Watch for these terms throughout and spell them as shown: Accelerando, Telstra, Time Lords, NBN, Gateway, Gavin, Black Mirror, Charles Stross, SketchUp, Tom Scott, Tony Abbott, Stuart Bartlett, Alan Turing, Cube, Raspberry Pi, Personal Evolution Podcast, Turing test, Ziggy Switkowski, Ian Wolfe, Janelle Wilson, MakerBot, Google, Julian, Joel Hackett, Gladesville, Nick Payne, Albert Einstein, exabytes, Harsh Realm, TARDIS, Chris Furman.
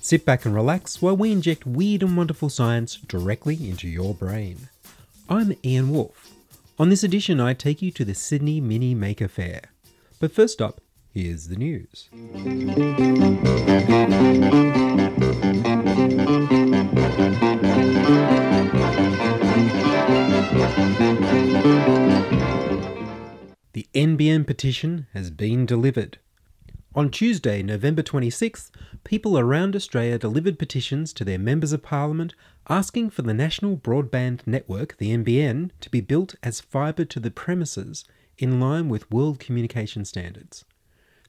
Sit back and relax while we inject weird and wonderful science directly into your brain. I'm Ian Wolfe. On this edition, I take you to the Sydney Mini Maker Fair. But first up, here's the news. The NBN petition has been delivered. On Tuesday, November 26th, people around Australia delivered petitions to their Members of Parliament asking for the National Broadband Network, the NBN, to be built as fibre to the premises in line with world communication standards.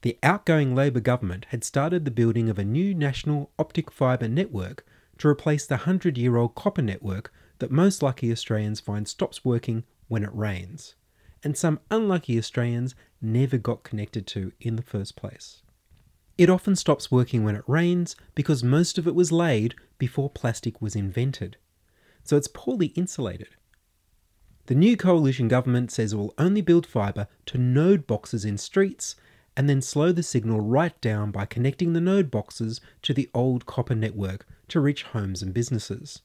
The outgoing Labor government had started the building of a new national optic fibre network to replace the 100-year-old copper network that most lucky Australians find stops working when it rains, and some unlucky Australians never got connected to in the first place. It often stops working when it rains because most of it was laid before plastic was invented, so it's poorly insulated. The new coalition government says it will only build fibre to node boxes in streets and then slow the signal right down by connecting the node boxes to the old copper network to reach homes and businesses.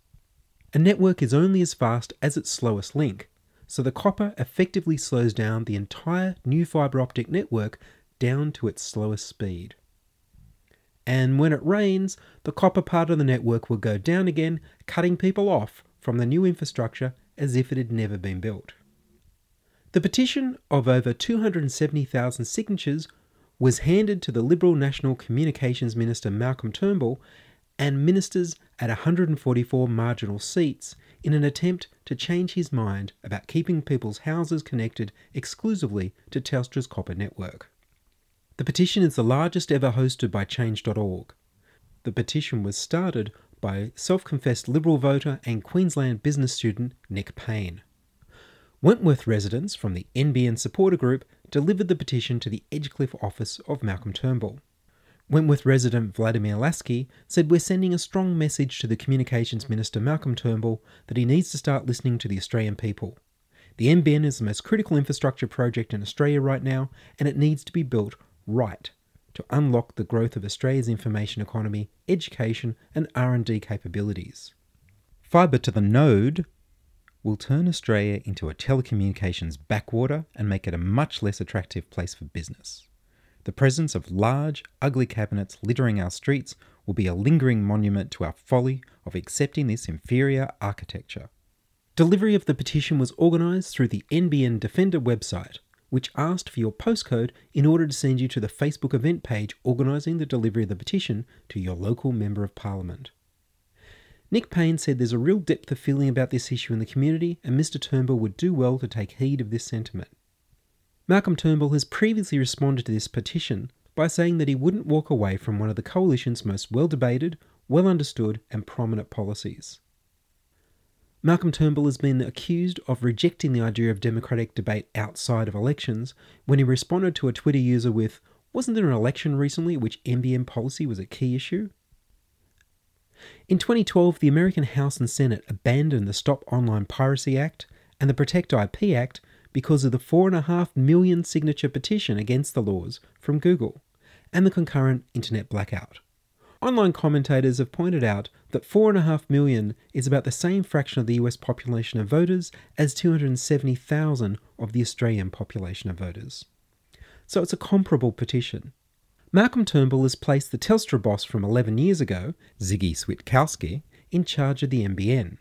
A network is only as fast as its slowest link, so the copper effectively slows down the entire new fibre optic network down to its slowest speed. And when it rains, the copper part of the network will go down again, cutting people off from the new infrastructure as if it had never been built. The petition of over 270,000 signatures was handed to the Liberal National Communications Minister Malcolm Turnbull and ministers at 144 marginal seats in an attempt to change his mind about keeping people's houses connected exclusively to Telstra's copper network. The petition is the largest ever hosted by Change.org. The petition was started by self-confessed Liberal voter and Queensland business student Nick Payne. Wentworth residents from the NBN supporter group delivered the petition to the Edgecliffe office of Malcolm Turnbull. Wentworth resident Vladimir Lasky said, "We're sending a strong message to the Communications Minister Malcolm Turnbull that he needs to start listening to the Australian people. The NBN is the most critical infrastructure project in Australia right now, and it needs to be built right to unlock the growth of Australia's information economy, education and R&D capabilities. Fibre to the node will turn Australia into a telecommunications backwater and make it a much less attractive place for business. The presence of large, ugly cabinets littering our streets will be a lingering monument to our folly of accepting this inferior architecture." Delivery of the petition was organised through the NBN Defender website, which asked for your postcode in order to send you to the Facebook event page organising the delivery of the petition to your local Member of Parliament. Nick Payne said there's a real depth of feeling about this issue in the community, and Mr Turnbull would do well to take heed of this sentiment. Malcolm Turnbull has previously responded to this petition by saying that he wouldn't walk away from one of the coalition's most well-debated, well-understood and prominent policies. Malcolm Turnbull has been accused of rejecting the idea of democratic debate outside of elections when he responded to a Twitter user with, "Wasn't there an election recently at which NBN policy was a key issue?" In 2012, the American House and Senate abandoned the Stop Online Piracy Act and the Protect IP Act because of the 4.5 million signature petition against the laws from Google and the concurrent internet blackout. Online commentators have pointed out that 4.5 million is about the same fraction of the US population of voters as 270,000 of the Australian population of voters. So it's a comparable petition. Malcolm Turnbull has placed the Telstra boss from 11 years ago, Ziggy Switkowski, in charge of the NBN.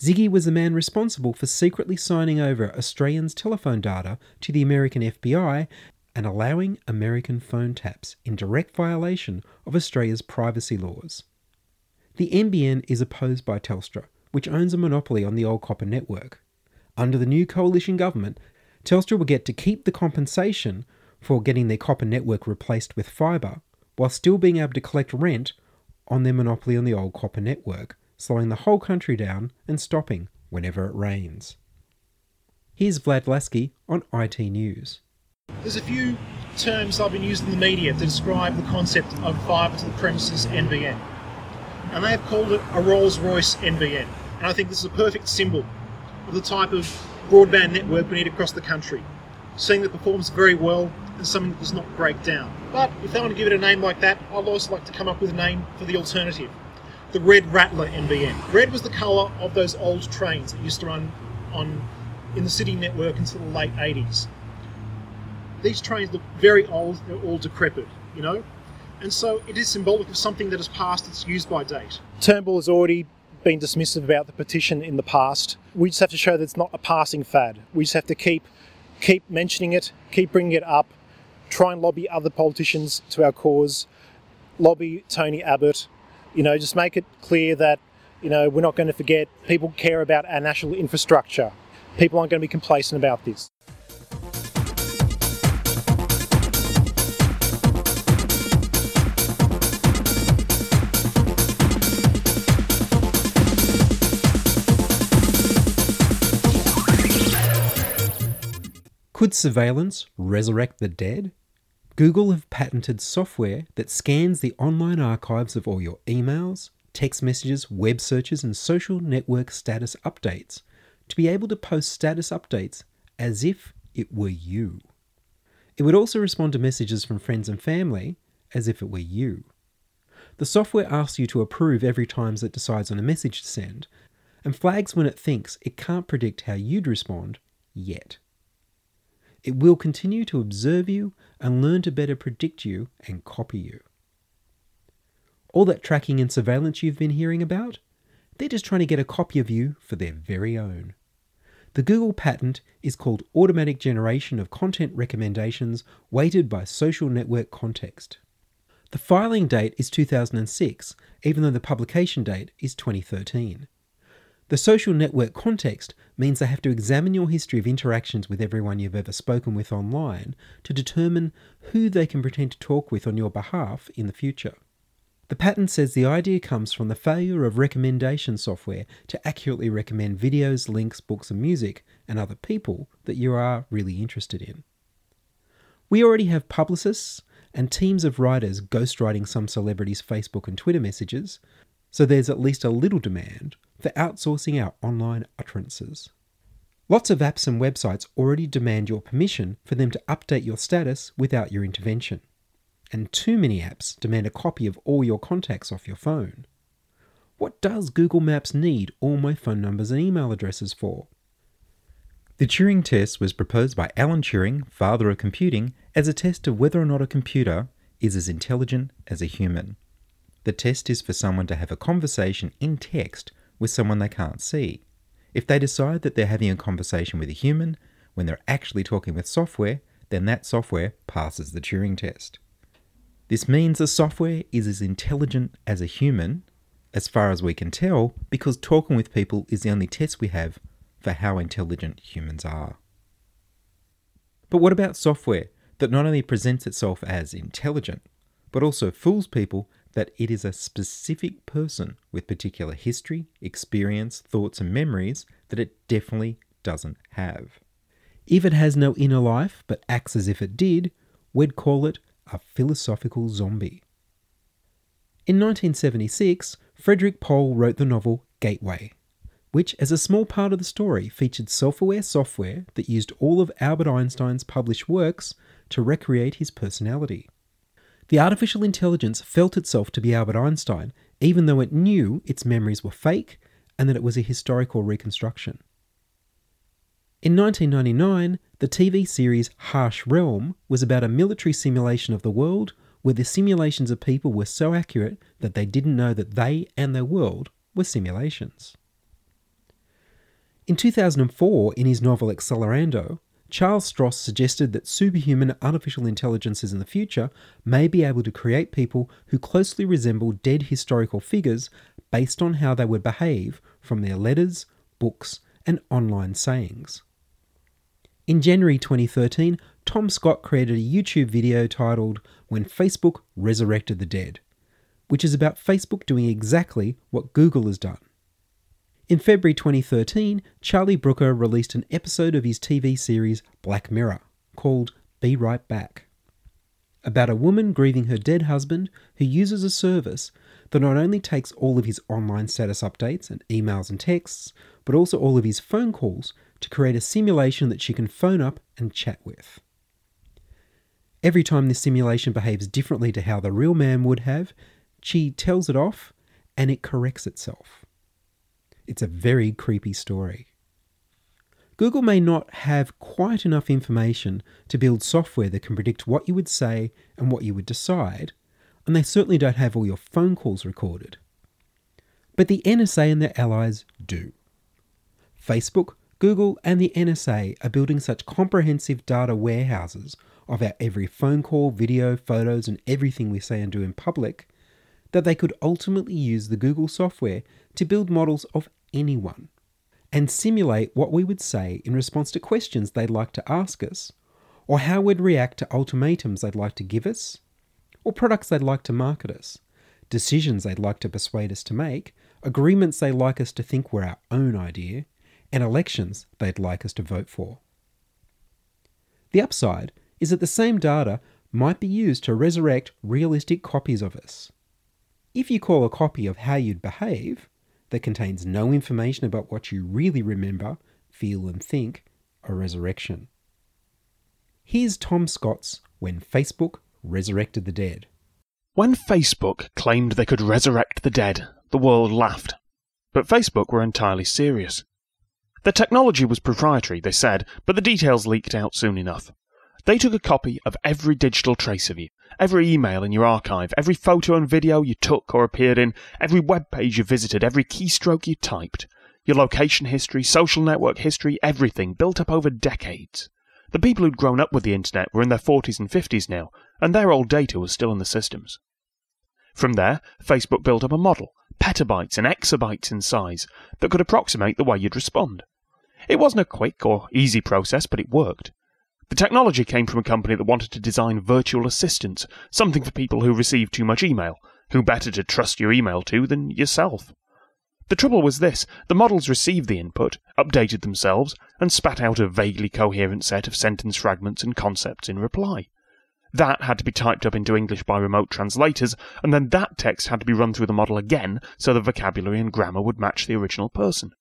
Ziggy was the man responsible for secretly signing over Australians' telephone data to the American FBI and allowing American phone taps in direct violation of Australia's privacy laws. The NBN is opposed by Telstra, which owns a monopoly on the old copper network. Under the new coalition government, Telstra will get to keep the compensation for getting their copper network replaced with fibre, while still being able to collect rent on their monopoly on the old copper network, slowing the whole country down and stopping whenever it rains. Here's Vlad Lasky on IT News. There's a few terms I've been using in the media to describe the concept of fibre to the premises NBN. And they have called it a Rolls-Royce NBN. And I think this is a perfect symbol of the type of broadband network we need across the country. Something that performs very well and something that does not break down. But if they want to give it a name like that, I'd also like to come up with a name for the alternative. The Red Rattler NBN. Red was the colour of those old trains that used to run on in the city network until the late 80s. These trains look very old, they're all decrepit, you know? And so it is symbolic of something that has passed its use-by date. Turnbull has already been dismissive about the petition in the past. We just have to show that it's not a passing fad. We just have to keep mentioning it, keep bringing it up, try and lobby other politicians to our cause, lobby Tony Abbott, you know, just make it clear that, you know, we're not going to forget. People care about our national infrastructure. People aren't going to be complacent about this. Could surveillance resurrect the dead? Google have patented software that scans the online archives of all your emails, text messages, web searches, and social network status updates to be able to post status updates as if it were you. It would also respond to messages from friends and family as if it were you. The software asks you to approve every time it decides on a message to send, and flags when it thinks it can't predict how you'd respond yet. It will continue to observe you and learn to better predict you and copy you. All that tracking and surveillance you've been hearing about? They're just trying to get a copy of you for their very own. The Google patent is called Automatic Generation of Content Recommendations Weighted by Social Network Context. The filing date is 2006, even though the publication date is 2013. The social network context means they have to examine your history of interactions with everyone you've ever spoken with online to determine who they can pretend to talk with on your behalf in the future. The patent says the idea comes from the failure of recommendation software to accurately recommend videos, links, books and music, and other people that you are really interested in. We already have publicists and teams of writers ghostwriting some celebrities' Facebook and Twitter messages, so there's at least a little demand for outsourcing our online utterances. Lots of apps and websites already demand your permission for them to update your status without your intervention. And too many apps demand a copy of all your contacts off your phone. What does Google Maps need all my phone numbers and email addresses for? The Turing test was proposed by Alan Turing, father of computing, as a test of whether or not a computer is as intelligent as a human. The test is for someone to have a conversation in text with someone they can't see. If they decide that they're having a conversation with a human when they're actually talking with software, then that software passes the Turing test. This means the software is as intelligent as a human, as far as we can tell, because talking with people is the only test we have for how intelligent humans are. But what about software that not only presents itself as intelligent, but also fools people that it is a specific person with particular history, experience, thoughts and memories that it definitely doesn't have? If it has no inner life but acts as if it did, we'd call it a philosophical zombie. In 1976, Frederick Pohl wrote the novel Gateway, which as a small part of the story featured self-aware software that used all of Albert Einstein's published works to recreate his personality. The artificial intelligence felt itself to be Albert Einstein, even though it knew its memories were fake and that it was a historical reconstruction. In 1999, the TV series Harsh Realm was about a military simulation of the world where the simulations of people were so accurate that they didn't know that they and their world were simulations. In 2004, in his novel Accelerando, Charles Stross suggested that superhuman artificial intelligences in the future may be able to create people who closely resemble dead historical figures based on how they would behave from their letters, books, and online sayings. In January 2013, Tom Scott created a YouTube video titled "When Facebook Resurrected the Dead," which is about Facebook doing exactly what Google has done. In February 2013, Charlie Brooker released an episode of his TV series Black Mirror, called Be Right Back, about a woman grieving her dead husband who uses a service that not only takes all of his online status updates and emails and texts, but also all of his phone calls to create a simulation that she can phone up and chat with. Every time this simulation behaves differently to how the real man would have, she tells it off and it corrects itself. It's a very creepy story. Google may not have quite enough information to build software that can predict what you would say and what you would decide, and they certainly don't have all your phone calls recorded. But the NSA and their allies do. Facebook, Google, and the NSA are building such comprehensive data warehouses of our every phone call, video, photos, and everything we say and do in public, that they could ultimately use the Google software to build models of anyone and simulate what we would say in response to questions they'd like to ask us, or how we'd react to ultimatums they'd like to give us, or products they'd like to market us, decisions they'd like to persuade us to make, agreements they'd like us to think were our own idea, and elections they'd like us to vote for. The upside is that the same data might be used to resurrect realistic copies of us. If you call a copy of how you'd behave, that contains no information about what you really remember, feel and think, a resurrection. Here's Tom Scott's When Facebook Resurrected the Dead. When Facebook claimed they could resurrect the dead, the world laughed. But Facebook were entirely serious. Their technology was proprietary, they said, but the details leaked out soon enough. They took a copy of every digital trace of you, every email in your archive, every photo and video you took or appeared in, every web page you visited, every keystroke you typed, your location history, social network history, everything built up over decades. The people who'd grown up with the internet were in their 40s and 50s now, and their old data was still in the systems. From there, Facebook built up a model, petabytes and exabytes in size, that could approximate the way you'd respond. It wasn't a quick or easy process, but it worked. The technology came from a company that wanted to design virtual assistants, something for people who receive too much email. Who better to trust your email to than yourself? The trouble was this: the models received the input, updated themselves, and spat out a vaguely coherent set of sentence fragments and concepts in reply. That had to be typed up into English by remote translators, and then that text had to be run through the model again so the vocabulary and grammar would match the original person.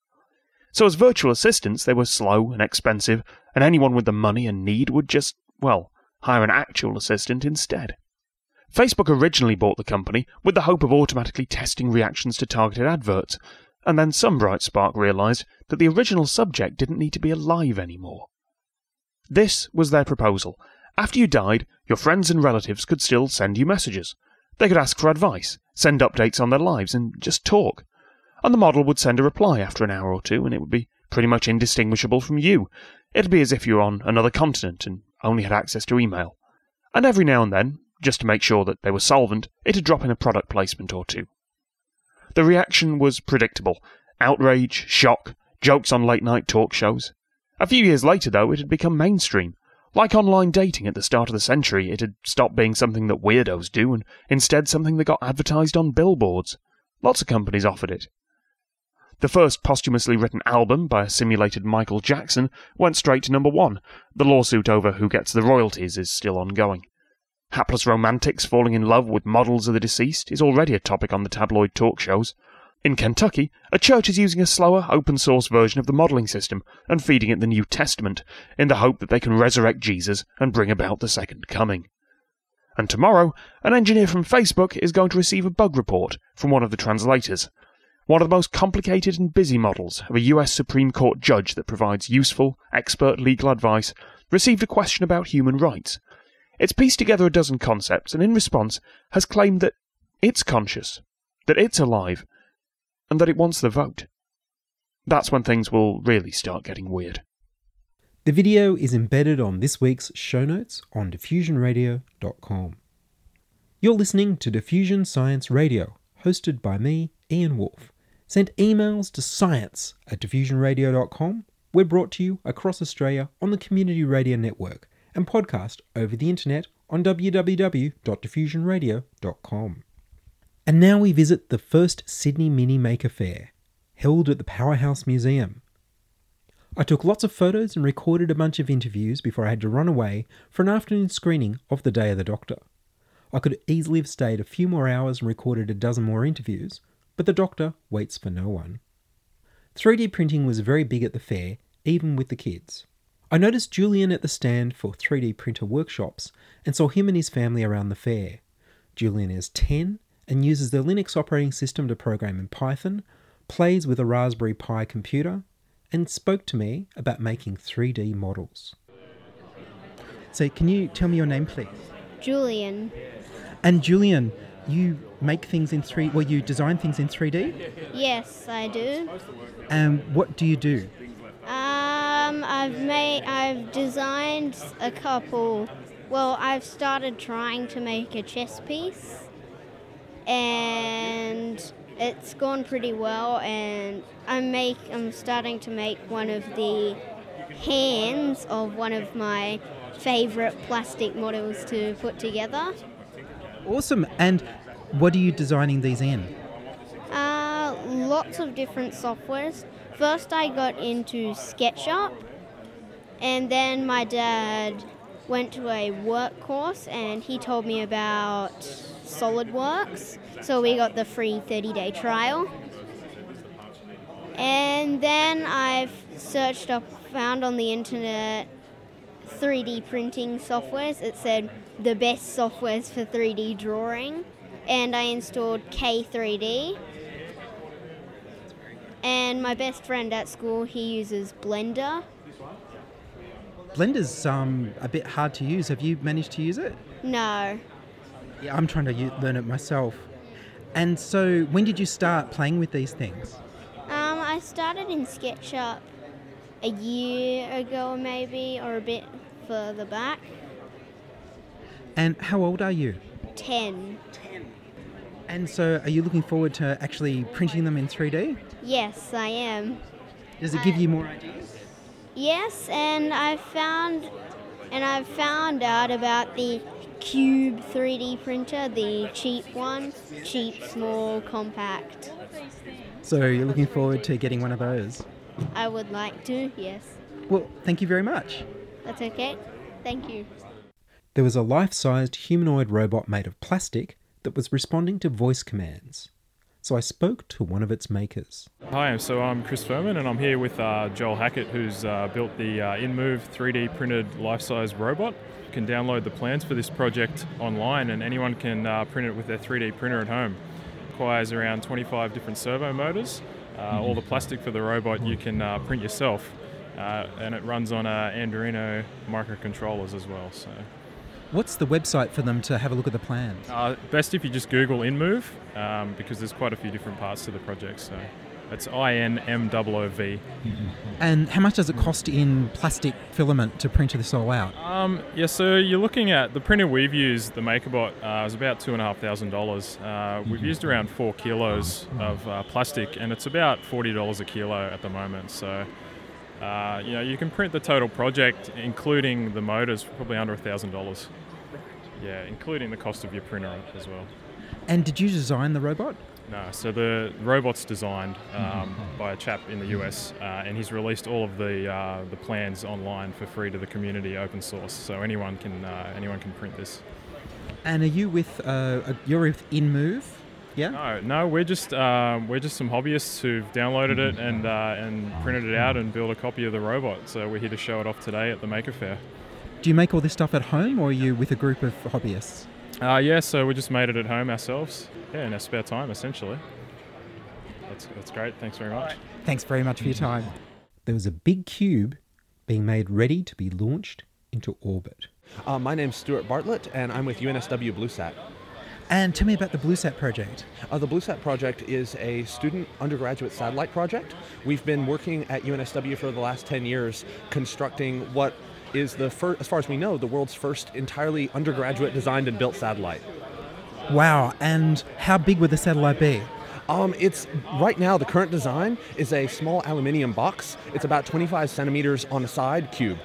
So as virtual assistants, they were slow and expensive, and anyone with the money and need would just, well, hire an actual assistant instead. Facebook originally bought the company with the hope of automatically testing reactions to targeted adverts, and then some bright spark realised that the original subject didn't need to be alive anymore. This was their proposal. After you died, your friends and relatives could still send you messages. They could ask for advice, send updates on their lives, and just talk. And the model would send a reply after an hour or two, and it would be pretty much indistinguishable from you. It'd be as if you were on another continent and only had access to email. And every now and then, just to make sure that they were solvent, it'd drop in a product placement or two. The reaction was predictable. Outrage, shock, jokes on late-night talk shows. A few years later, though, it had become mainstream. Like online dating at the start of the century, it had stopped being something that weirdos do, and instead something that got advertised on billboards. Lots of companies offered it. The first posthumously written album by a simulated Michael Jackson went straight to #1. The lawsuit over who gets the royalties is still ongoing. Hapless romantics falling in love with models of the deceased is already a topic on the tabloid talk shows. In Kentucky, a church is using a slower, open-source version of the modelling system and feeding it the New Testament in the hope that they can resurrect Jesus and bring about the Second Coming. And tomorrow, an engineer from Facebook is going to receive a bug report from one of the translators. One of the most complicated and busy models of a US Supreme Court judge that provides useful, expert legal advice received a question about human rights. It's pieced together a dozen concepts and in response has claimed that it's conscious, that it's alive, and that it wants the vote. That's when things will really start getting weird. The video is embedded on this week's show notes on diffusionradio.com. You're listening to Diffusion Science Radio, hosted by me, Ian Wolfe. Send emails to science@diffusionradio.com. We're brought to you across Australia on the Community Radio Network and podcast over the internet on www.diffusionradio.com. And now we visit the first Sydney Mini Maker Fair, held at the Powerhouse Museum. I took lots of photos and recorded a bunch of interviews before I had to run away for an afternoon screening of The Day of the Doctor. I could easily have stayed a few more hours and recorded a dozen more interviews, but the Doctor waits for no one. 3D printing was very big at the fair, even with the kids. I noticed Julian at the stand for 3D printer workshops and saw him and his family around the fair. Julian is 10 and uses the Linux operating system to program in Python, plays with a Raspberry Pi computer, and spoke to me about making 3D models. So can you tell me your name, please? Julian. And Julian, you make things in 3D, well, you design things in 3D? Yes, I do. And what do you do? I've designed a couple. Well, I've started trying to make a chess piece, and it's gone pretty well, and I'm starting to make one of the hands of one of my favourite plastic models to put together. Awesome. And what are you designing these in? Lots of different softwares. First I got into SketchUp, and then my dad went to a work course and he told me about SolidWorks, so we got the free 30-day trial. And then I've found on the internet 3D printing softwares. It said the best softwares for 3D drawing, and I installed K3D. And my best friend at school, he uses Blender. Blender's a bit hard to use. Have you managed to use it? No. Yeah, I'm trying to learn it myself. And so when did you start playing with these things? I started in SketchUp a year ago maybe, or a bit further back. And how old are you? 10. And so are you looking forward to actually printing them in 3D? Yes, I am. Does it give you more ideas? Yes, and I've found out about the Cube 3D printer, the cheap one. Cheap, small, compact. So you're looking forward to getting one of those? I would like to, yes. Well, thank you very much. That's okay. Thank you. There was a life-sized humanoid robot made of plastic that was responding to voice commands. So I spoke to one of its makers. Hi, so I'm Chris Furman, and I'm here with Joel Hackett, who's built the InMoov 3D printed life-size robot. You can download the plans for this project online, and anyone can print it with their 3D printer at home. It requires around 25 different servo motors. All the plastic for the robot you can print yourself, and it runs on Arduino microcontrollers as well. So. What's the website for them to have a look at the plans? Best if you just Google InMoov, because there's quite a few different parts to the project. So it's INMOOV. And how much does it cost in plastic filament to print this all out? So you're looking at the printer we've used, the MakerBot, is about $2,500. We've used around 4 kilos of plastic, and it's about $40 a kilo at the moment. So. You can print the total project, including the motors, for probably under $1,000. Yeah, including the cost of your printer as well. And did you design the robot? No, so the robot's designed by a chap in the US, and he's released all of the plans online for free to the community, open source, so anyone can print this. And you're with InMoov? Yeah. No, we're just some hobbyists who've downloaded it and printed it out and built a copy of the robot. So we're here to show it off today at the Maker Fair. Do you make all this stuff at home, or are you with a group of hobbyists? So we just made it at home ourselves. Yeah, in our spare time, essentially. That's great. Thanks very much. Thanks very much for your time. There was a big cube being made ready to be launched into orbit. My name's Stuart Bartlett, and I'm with UNSW BlueSat. And tell me about the BlueSat project. The BlueSat project is a student undergraduate satellite project. We've been working at UNSW for the last 10 years constructing what is, as far as we know, the world's first entirely undergraduate designed and built satellite. Wow, and how big would the satellite be? It's right now, the current design is a small aluminium box. It's about 25 centimeters on a side cube.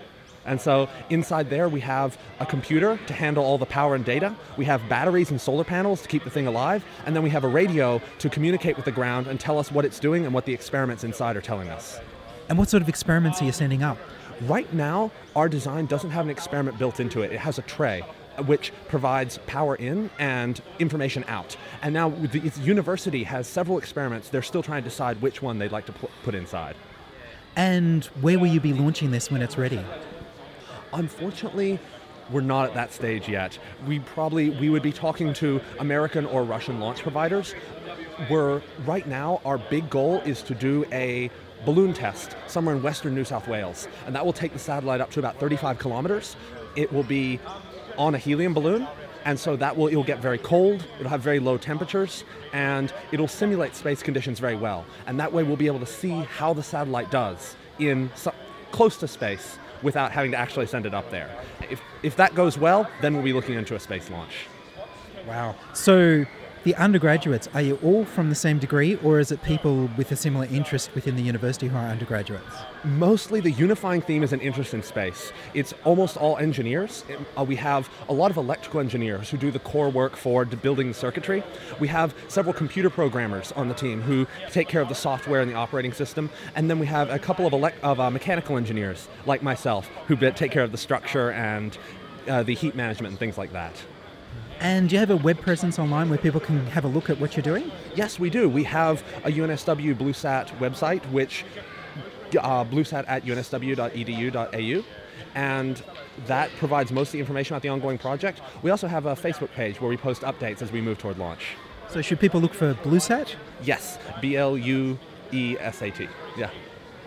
And so inside there we have a computer to handle all the power and data, we have batteries and solar panels to keep the thing alive, and then we have a radio to communicate with the ground and tell us what it's doing and what the experiments inside are telling us. And what sort of experiments are you sending up? Right now, our design doesn't have an experiment built into it. It has a tray, which provides power in and information out. And now the university has several experiments. They're still trying to decide which one they'd like to put inside. And where will you be launching this when it's ready? Unfortunately, we're not at that stage yet. We would be talking to American or Russian launch providers. Right now, our big goal is to do a balloon test somewhere in Western New South Wales. And that will take the satellite up to about 35 kilometers. It will be on a helium balloon, and so it'll get very cold, it'll have very low temperatures, and it'll simulate space conditions very well. And that way we'll be able to see how the satellite does in close to space without having to actually send it up there. If that goes well, then we'll be looking into a space launch. Wow. So the undergraduates, are you all from the same degree, or is it people with a similar interest within the university who are undergraduates? Mostly the unifying theme is an interest in space. It's almost all engineers. We have a lot of electrical engineers who do the core work for building the circuitry. We have several computer programmers on the team who take care of the software and the operating system. And then we have a couple of mechanical engineers, like myself, who take care of the structure and the heat management and things like that. And do you have a web presence online where people can have a look at what you're doing? Yes, we do. We have a UNSW BlueSat website, which bluesat@unsw.edu.au, and that provides most of the information about the ongoing project. We also have a Facebook page where we post updates as we move toward launch. So should people look for BlueSat? Yes, BlueSat. Yeah.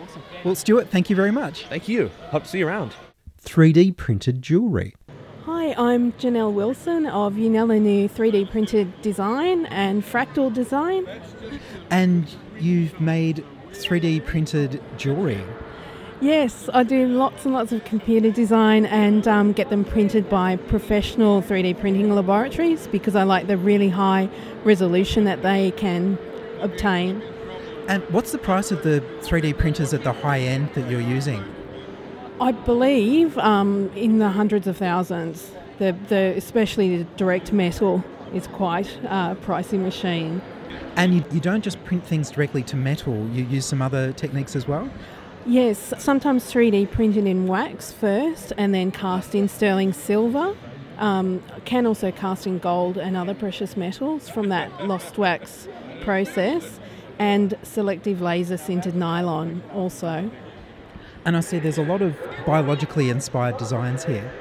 Awesome. Well, Stuart, thank you very much. Thank you. Hope to see you around. 3D printed jewellery. Hi, I'm Janelle Wilson of UnelleNu 3D printed design and fractal design. And you've made 3D printed jewellery. Yes, I do lots and lots of computer design and get them printed by professional 3D printing laboratories because I like the really high resolution that they can obtain. And what's the price of the 3D printers at the high end that you're using? I believe in the hundreds of thousands. Especially the direct metal is quite a pricey machine. And you don't just print things directly to metal, you use some other techniques as well? Yes, sometimes 3D printed in wax first and then cast in sterling silver. Can also cast in gold and other precious metals from that lost wax process, and selective laser sintered nylon also. And I see there's a lot of biologically inspired designs here.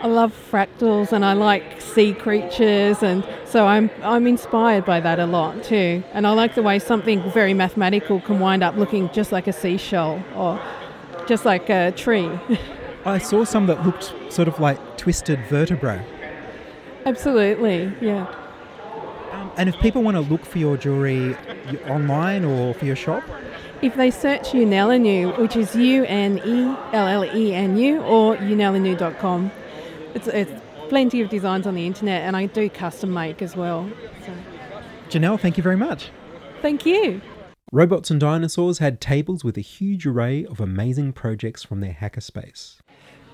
I love fractals and I like sea creatures, and so I'm inspired by that a lot too. And I like the way something very mathematical can wind up looking just like a seashell or just like a tree. I saw some that looked sort of like twisted vertebrae. Absolutely, yeah. And if people want to look for your jewellery online or for your shop? If they search UnelleNu, which is UNELLENU, or UnelleNu.com, it's plenty of designs on the internet, and I do custom make as well. So. Janelle, thank you very much. Thank you. Robots and Dinosaurs had tables with a huge array of amazing projects from their hackerspace.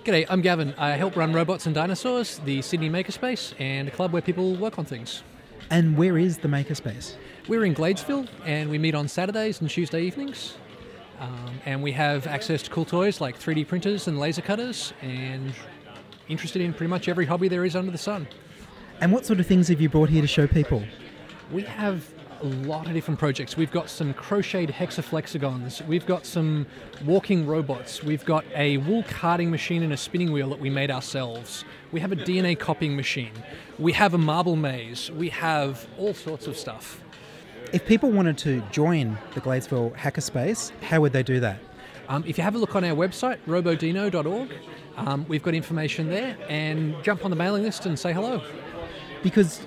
G'day, I'm Gavin. I help run Robots and Dinosaurs, the Sydney makerspace, and a club where people work on things. And where is the makerspace? We're in Gladesville, and we meet on Saturdays and Tuesday evenings. And we have access to cool toys like 3D printers and laser cutters, and interested in pretty much every hobby there is under the sun. And what sort of things have you brought here to show people? We have a lot of different projects. We've got some crocheted hexaflexagons. We've got some walking robots. We've got a wool carding machine and a spinning wheel that we made ourselves. We have a DNA copying machine. We have a marble maze. We have all sorts of stuff. If people wanted to join the Gladesville Hackerspace, how would they do that? If you have a look on our website, robodino.org, we've got information there, and jump on the mailing list and say hello. Because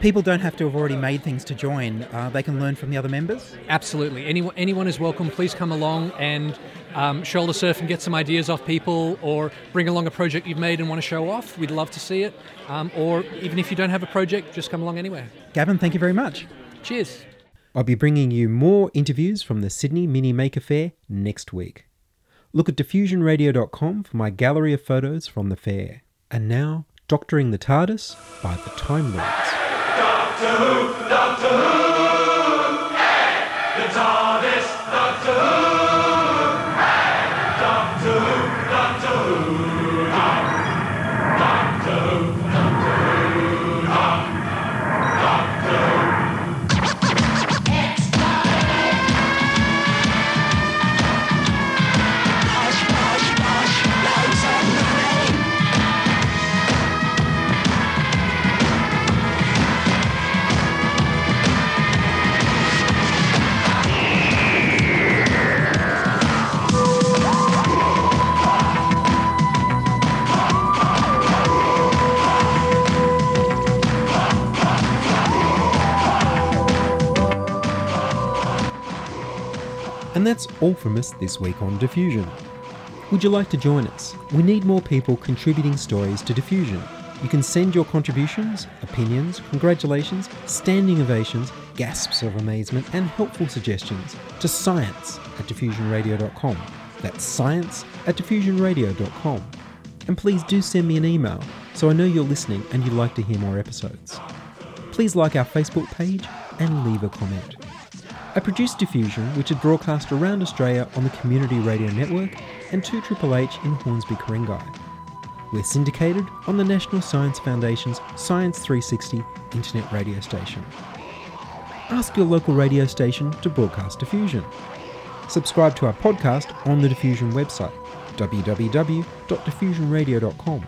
people don't have to have already made things to join. They can learn from the other members? Absolutely. Anyone is welcome. Please come along and shoulder surf and get some ideas off people, or bring along a project you've made and want to show off. We'd love to see it. Or even if you don't have a project, just come along anyway. Gavin, thank you very much. Cheers. I'll be bringing you more interviews from the Sydney Mini Maker Fair next week. Look at diffusionradio.com for my gallery of photos from the fair. And now, Doctoring the TARDIS by the Time Lords. Doctor Who, hey! The TARDIS, Doctor Who, hey! Doctor Who. And that's all from us this week on Diffusion. Would you like to join us? We need more people contributing stories to Diffusion. You can send your contributions, opinions, congratulations, standing ovations, gasps of amazement and helpful suggestions to science@diffusionradio.com. That's science@diffusionradio.com. And please do send me an email so I know you're listening and you'd like to hear more episodes. Please like our Facebook page and leave a comment. I produced Diffusion, which is broadcast around Australia on the Community Radio Network and 2HHH in Hornsby, Ku-ring-gai. We're syndicated on the National Science Foundation's Science 360 internet radio station. Ask your local radio station to broadcast Diffusion. Subscribe to our podcast on the Diffusion website, www.diffusionradio.com.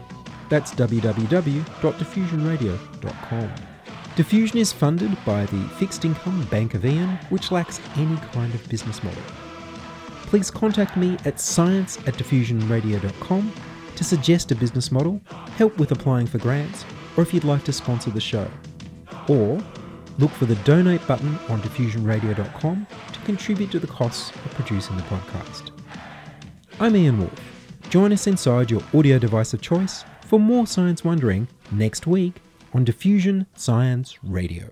That's www.diffusionradio.com. Diffusion is funded by the Fixed Income Bank of Ian, which lacks any kind of business model. Please contact me at science@diffusionradio.com to suggest a business model, help with applying for grants, or if you'd like to sponsor the show. Or look for the donate button on diffusionradio.com to contribute to the costs of producing the podcast. I'm Ian Wolfe. Join us inside your audio device of choice for more science wondering next week on Diffusion Science Radio.